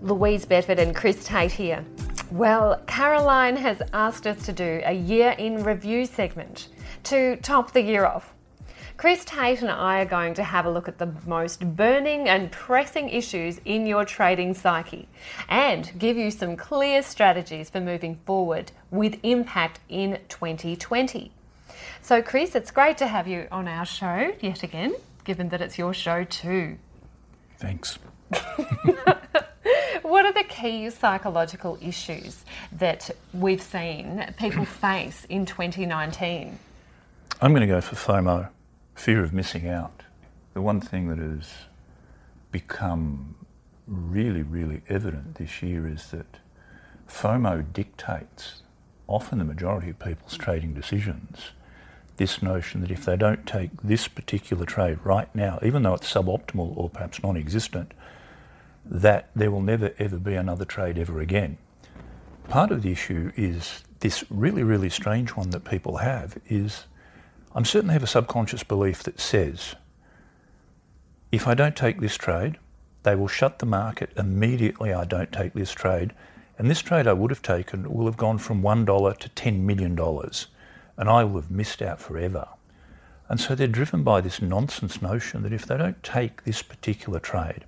Louise Bedford and Chris Tate here. Well, Caroline has asked us to do a year in review segment to top the year off. Chris Tate and I are going to have a look at the most burning and pressing issues in your trading psyche and give you some clear strategies for moving forward with impact in 2020. So Chris, it's great to have you on our show yet again, given that it's your show too. Thanks. What are the key psychological issues that we've seen people face in 2019? I'm going to go for FOMO, fear of missing out. The one thing that has become really, really evident this year is that FOMO dictates often the majority of people's trading decisions. This notion that if they don't take this particular trade right now, even though it's suboptimal or perhaps non-existent, that there will never ever be another trade ever again. Part of the issue is this really, really strange one that people have is, I'm certain they have a subconscious belief that says, if I don't take this trade, they will shut the market immediately I don't take this trade, and this trade I would have taken will have gone from $1 to $10 million, and I will have missed out forever. And so they're driven by this nonsense notion that if they don't take this particular trade,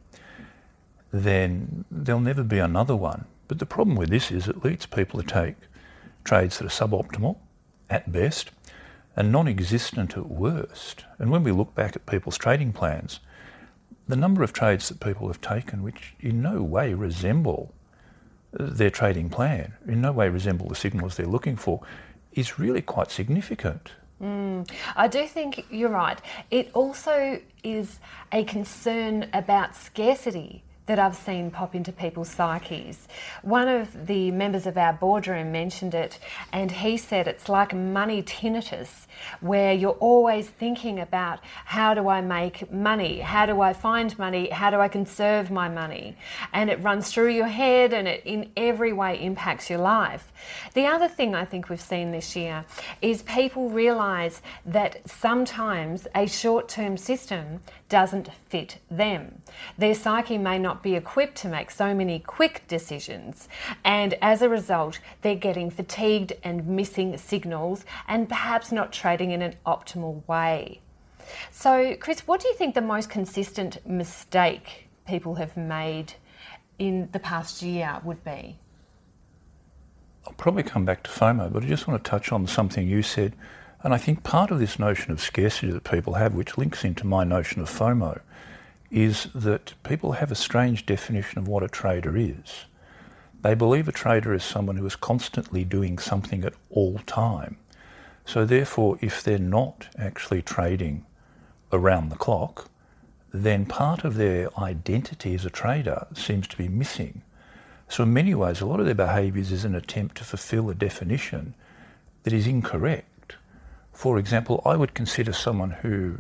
then there'll never be another one. But the problem with this is it leads people to take trades that are suboptimal at best and non-existent at worst. And when we look back at people's trading plans, the number of trades that people have taken which in no way resemble their trading plan, in no way resemble the signals they're looking for, is really quite significant. I do think you're right. It also is a concern about scarcity that I've seen pop into people's psyches. One of the members of our boardroom mentioned it, and he said it's like money tinnitus, where you're always thinking about how do I make money, how do I find money, how do I conserve my money, and it runs through your head and it in every way impacts your life. The other thing I think we've seen this year is people realise that sometimes a short-term system doesn't fit them. Their psyche may not be equipped to make so many quick decisions, and as a result they're getting fatigued and missing signals and perhaps not trading in an optimal way. So Chris, what do you think the most consistent mistake people have made in the past year would be? I'll probably come back to FOMO, but I just want to touch on something you said, and I think part of this notion of scarcity that people have, which links into my notion of FOMO, is that people have a strange definition of what a trader is. They believe a trader is someone who is constantly doing something at all time. So therefore, if they're not actually trading around the clock, then part of their identity as a trader seems to be missing. So in many ways, a lot of their behaviours is an attempt to fulfil a definition that is incorrect. For example, I would consider someone who,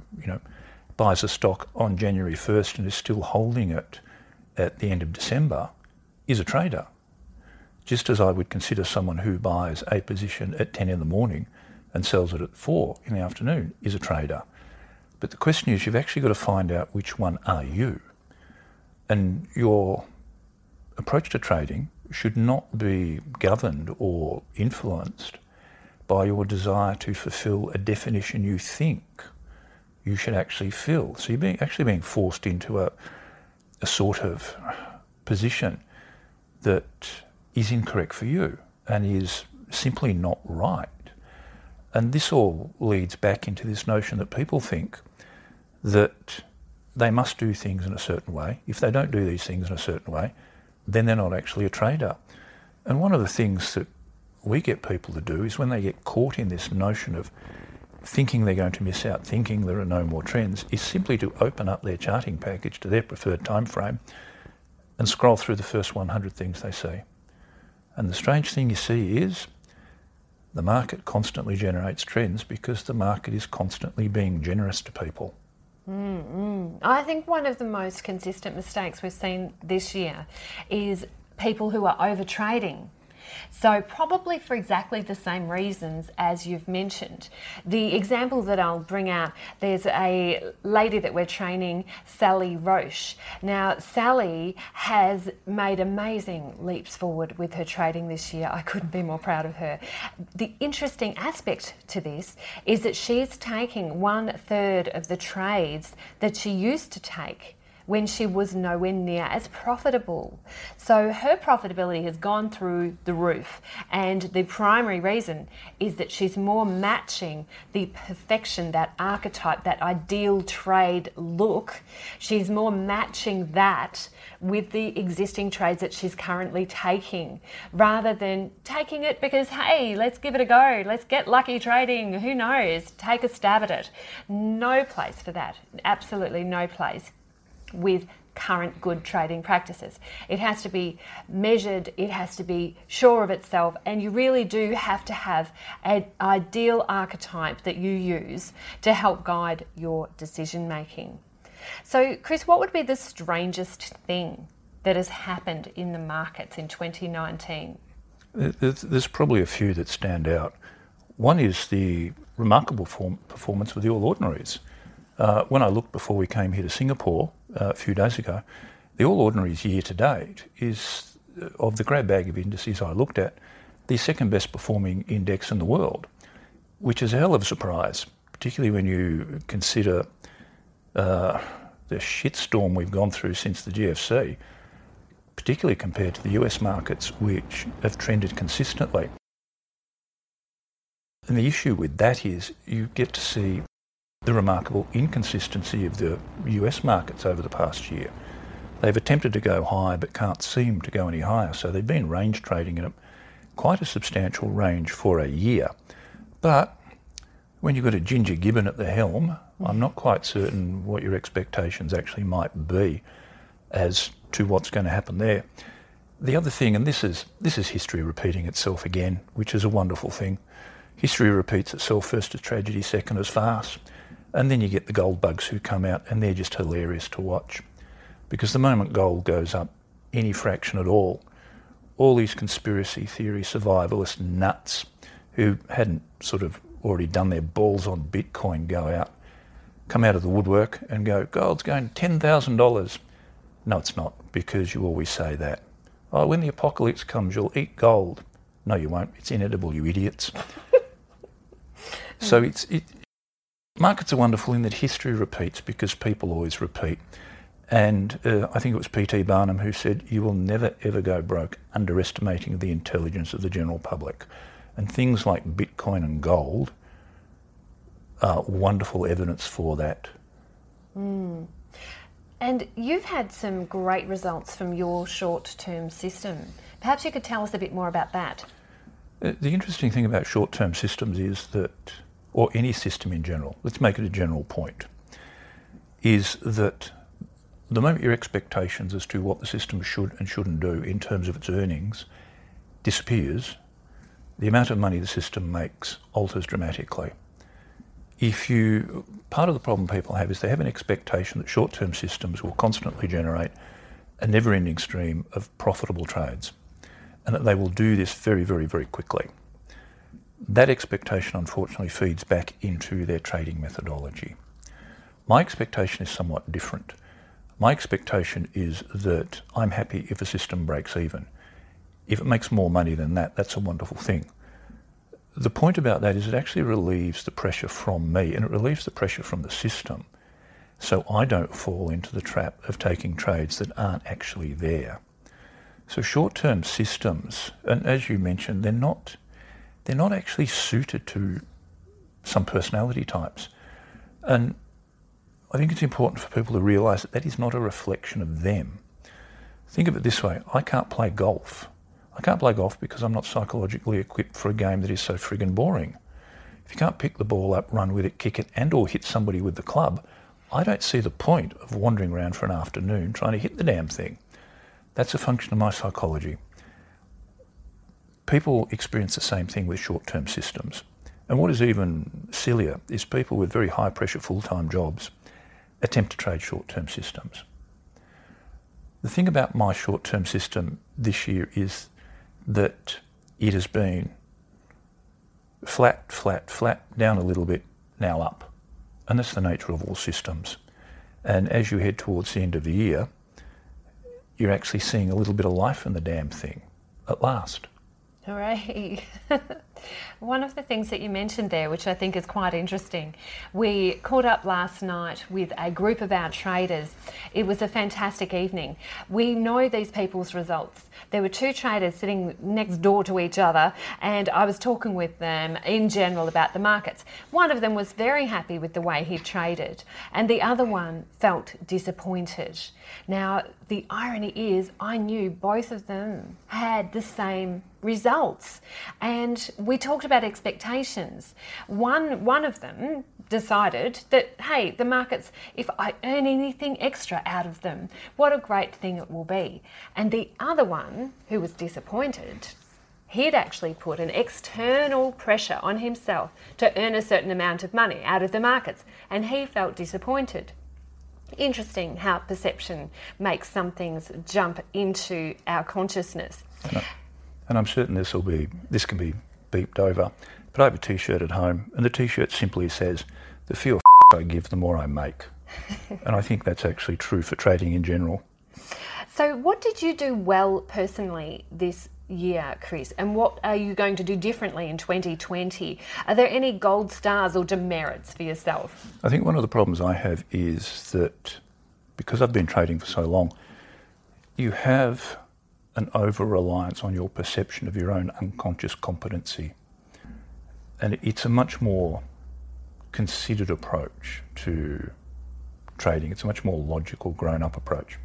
buys a stock on January 1st and is still holding it at the end of December is a trader. Just as I would consider someone who buys a position at 10 in the morning and sells it at 4 in the afternoon is a trader. But the question is, you've actually got to find out which one are you. And your approach to trading should not be governed or influenced by your desire to fulfill a definition you think you should actually fill. So you're being forced into a sort of position that is incorrect for you and is simply not right. And this all leads back into this notion that people think that they must do things in a certain way. If they don't do these things in a certain way, then they're not actually a trader. And one of the things that we get people to do is when they get caught in this notion of thinking they're going to miss out, thinking there are no more trends, is simply to open up their charting package to their preferred time frame and scroll through the first 100 things they see. And the strange thing you see is the market constantly generates trends because the market is constantly being generous to people. Mm-hmm. I think one of the most consistent mistakes we've seen this year is people who are overtrading. So probably for exactly the same reasons as you've mentioned. The example that I'll bring out, there's a lady that we're training, Sally Roche. Now, Sally has made amazing leaps forward with her trading this year. I couldn't be more proud of her. The interesting aspect to this is that she's taking 1/3 of the trades that she used to take when she was nowhere near as profitable. So her profitability has gone through the roof, and the primary reason is that she's more matching the perfection, that archetype, that ideal trade look. She's more matching that with the existing trades that she's currently taking, rather than taking it because, hey, let's give it a go, let's get lucky trading, who knows, take a stab at it. No place for that, absolutely no place with current good trading practices. It has to be measured, it has to be sure of itself, and you really do have to have an ideal archetype that you use to help guide your decision making. So, Chris, what would be the strangest thing that has happened in the markets in 2019? There's probably a few that stand out. One is the remarkable performance with the All Ordinaries. When I looked before we came here to Singapore a few days ago, the All Ordinaries year to date is, of the grab bag of indices I looked at, the second best performing index in the world, which is a hell of a surprise, particularly when you consider the shitstorm we've gone through since the GFC, particularly compared to the US markets, which have trended consistently. And the issue with that is you get to see the remarkable inconsistency of the US markets over the past year. They've attempted to go high but can't seem to go any higher, so they've been range trading in quite a substantial range for a year. But when you've got a Ginger Gibbon at the helm, I'm not quite certain what your expectations actually might be as to what's going to happen there. The other thing, and this is history repeating itself again, which is a wonderful thing. History repeats itself, first as tragedy, second as farce. And then you get the gold bugs who come out, and they're just hilarious to watch. Because the moment gold goes up any fraction at all these conspiracy theory survivalist nuts who hadn't sort of already done their balls on Bitcoin come out of the woodwork and go, gold's going to $10,000. No, it's not, because you always say that. Oh, when the apocalypse comes, you'll eat gold. No, you won't. It's inedible, you idiots. So markets are wonderful in that history repeats because people always repeat. And I think it was P.T. Barnum who said, you will never, ever go broke underestimating the intelligence of the general public. And things like Bitcoin and gold are wonderful evidence for that. Mm. And you've had some great results from your short-term system. Perhaps you could tell us a bit more about that. The interesting thing about short-term systems is that, or any system in general, let's make it a general point, is that the moment your expectations as to what the system should and shouldn't do in terms of its earnings disappears, the amount of money the system makes alters dramatically. Part of the problem people have is they have an expectation that short-term systems will constantly generate a never-ending stream of profitable trades, and that they will do this very, very, very quickly. That expectation, unfortunately, feeds back into their trading methodology. My expectation is somewhat different. My expectation is that I'm happy if a system breaks even. If it makes more money than that, that's a wonderful thing. The point about that is it actually relieves the pressure from me, and it relieves the pressure from the system, so I don't fall into the trap of taking trades that aren't actually there. So short-term systems, and as you mentioned, they're not actually suited to some personality types. And I think it's important for people to realise that that is not a reflection of them. Think of it this way. I can't play golf. I can't play golf because I'm not psychologically equipped for a game that is so friggin' boring. If you can't pick the ball up, run with it, kick it, and or hit somebody with the club, I don't see the point of wandering around for an afternoon trying to hit the damn thing. That's a function of my psychology. People experience the same thing with short-term systems. And what is even sillier is people with very high-pressure full-time jobs attempt to trade short-term systems. The thing about my short-term system this year is that it has been flat, flat, flat, down a little bit, now up. And that's the nature of all systems. And as you head towards the end of the year, you're actually seeing a little bit of life in the damn thing at last. Hooray. One of the things that you mentioned there, which I think is quite interesting, we caught up last night with a group of our traders. It was a fantastic evening. We know these people's results. There were two traders sitting next door to each other, and I was talking with them in general about the markets. One of them was very happy with the way he traded, and the other one felt disappointed. Now, the irony is I knew both of them had the same results, and we talked about expectations. One of them decided that, hey, the markets, if I earn anything extra out of them, what a great thing it will be. And the other one, who was disappointed, he'd actually put an external pressure on himself to earn a certain amount of money out of the markets, and he felt disappointed. Interesting how perception makes some things jump into our consciousness. And I'm certain this can be beeped over, but I have a T-shirt at home, and the T-shirt simply says, "The fewer I give, the more I make." And I think that's actually true for trading in general. So what did you do well personally this year, Chris? And what are you going to do differently in 2020? Are there any gold stars or demerits for yourself? I think one of the problems I have is that because I've been trading for so long, you have an over-reliance on your perception of your own unconscious competency. And it's a much more considered approach to trading. It's a much more logical, grown-up approach.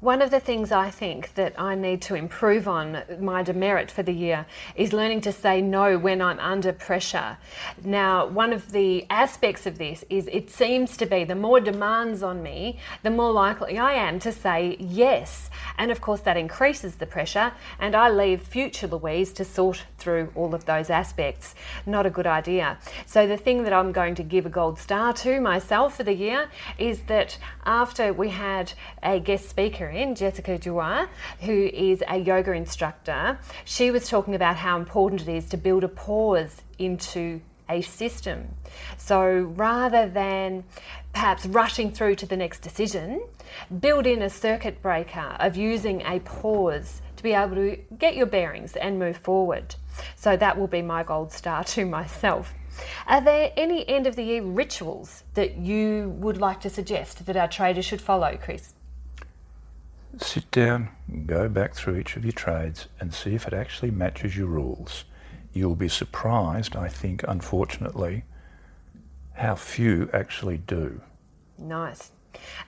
One of the things I think that I need to improve on, my demerit for the year, is learning to say no when I'm under pressure. Now, one of the aspects of this is it seems to be the more demands on me, the more likely I am to say yes. And of course that increases the pressure, and I leave future Louise to sort through all of those aspects. Not a good idea. So the thing that I'm going to give a gold star to myself for the year is that after we had a guest speaker in, Jessica Duar, who is a yoga instructor, she was talking about how important it is to build a pause into a system. So rather than perhaps rushing through to the next decision, build in a circuit breaker of using a pause to be able to get your bearings and move forward. So that will be my gold star to myself. Are there any end of the year rituals that you would like to suggest that our traders should follow, Chris? Sit down, go back through each of your trades and see if it actually matches your rules. You'll be surprised, I think, unfortunately, how few actually do. Nice.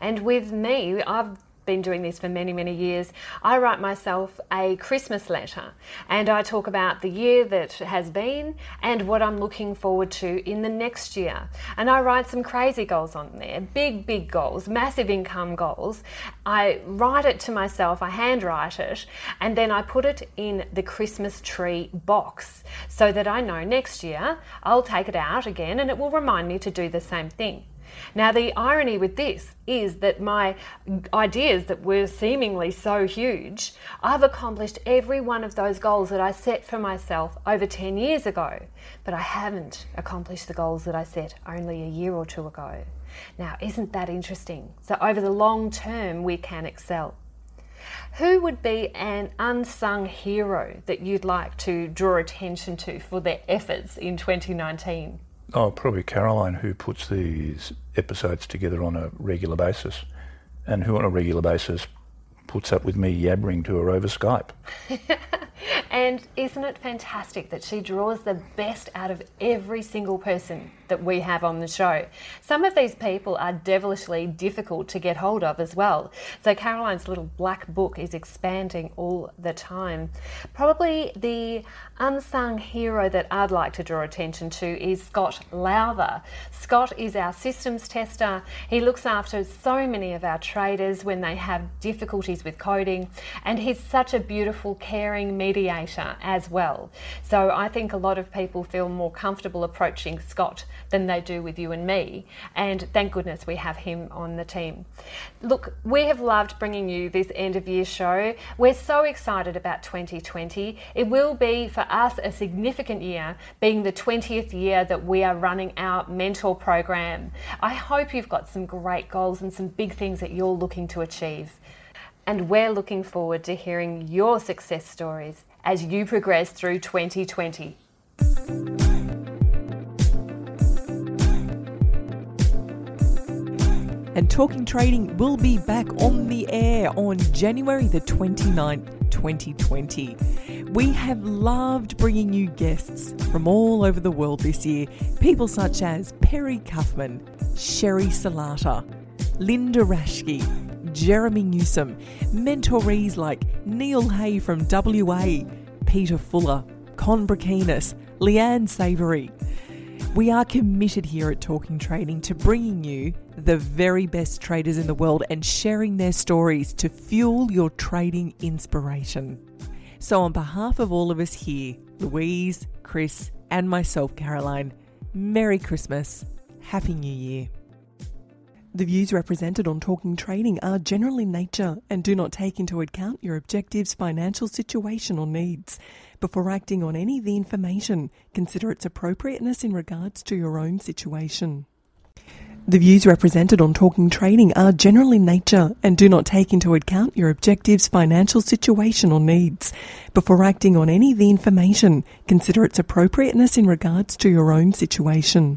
And with me, I've been doing this for many, many years. I write myself a Christmas letter, and I talk about the year that has been and what I'm looking forward to in the next year. And I write some crazy goals on there, big, big goals, massive income goals. I write it to myself, I handwrite it, and then I put it in the Christmas tree box so that I know next year I'll take it out again and it will remind me to do the same thing. Now, the irony with this is that my ideas that were seemingly so huge, I've accomplished every one of those goals that I set for myself over 10 years ago, but I haven't accomplished the goals that I set only a year or two ago. Now, isn't that interesting? So over the long term, we can excel. Who would be an unsung hero that you'd like to draw attention to for their efforts in 2019? Oh, probably Caroline, who puts these episodes together on a regular basis, and who on a regular basis puts up with me yabbering to her over Skype. And isn't it fantastic that she draws the best out of every single person that we have on the show? Some of these people are devilishly difficult to get hold of as well. So Caroline's little black book is expanding all the time. Probably the unsung hero that I'd like to draw attention to is Scott Lowther. Scott is our systems tester. He looks after so many of our traders when they have difficulties with coding, and he's such a beautiful, caring mediator as well. So I think a lot of people feel more comfortable approaching Scott than they do with you and me, and thank goodness we have him on the team. Look, we have loved bringing you this end of year show. We're so excited about 2020. It will be for us a significant year, being the 20th year that we are running our mentor program. I hope you've got some great goals and some big things that you're looking to achieve. And we're looking forward to hearing your success stories as you progress through 2020. And Talking Trading will be back on the air on January the 29th, 2020. We have loved bringing you guests from all over the world this year. People such as Perry Kaufman, Sherry Salata, Linda Rashke, Jeremy Newsom, mentorees like Neil Hay from WA, Peter Fuller, Con Burkinis, Leanne Savory. We are committed here at Talking Trading to bringing you the very best traders in the world and sharing their stories to fuel your trading inspiration. So on behalf of all of us here, Louise, Chris, and myself, Caroline, Merry Christmas, Happy New Year. The views represented on Talking Trading are general in nature and do not take into account your objectives, financial situation or needs. Before acting on any of the information, consider its appropriateness in regards to your own situation. The views represented on Talking Trading are general in nature and do not take into account your objectives, financial situation or needs. Before acting on any of the information, consider its appropriateness in regards to your own situation.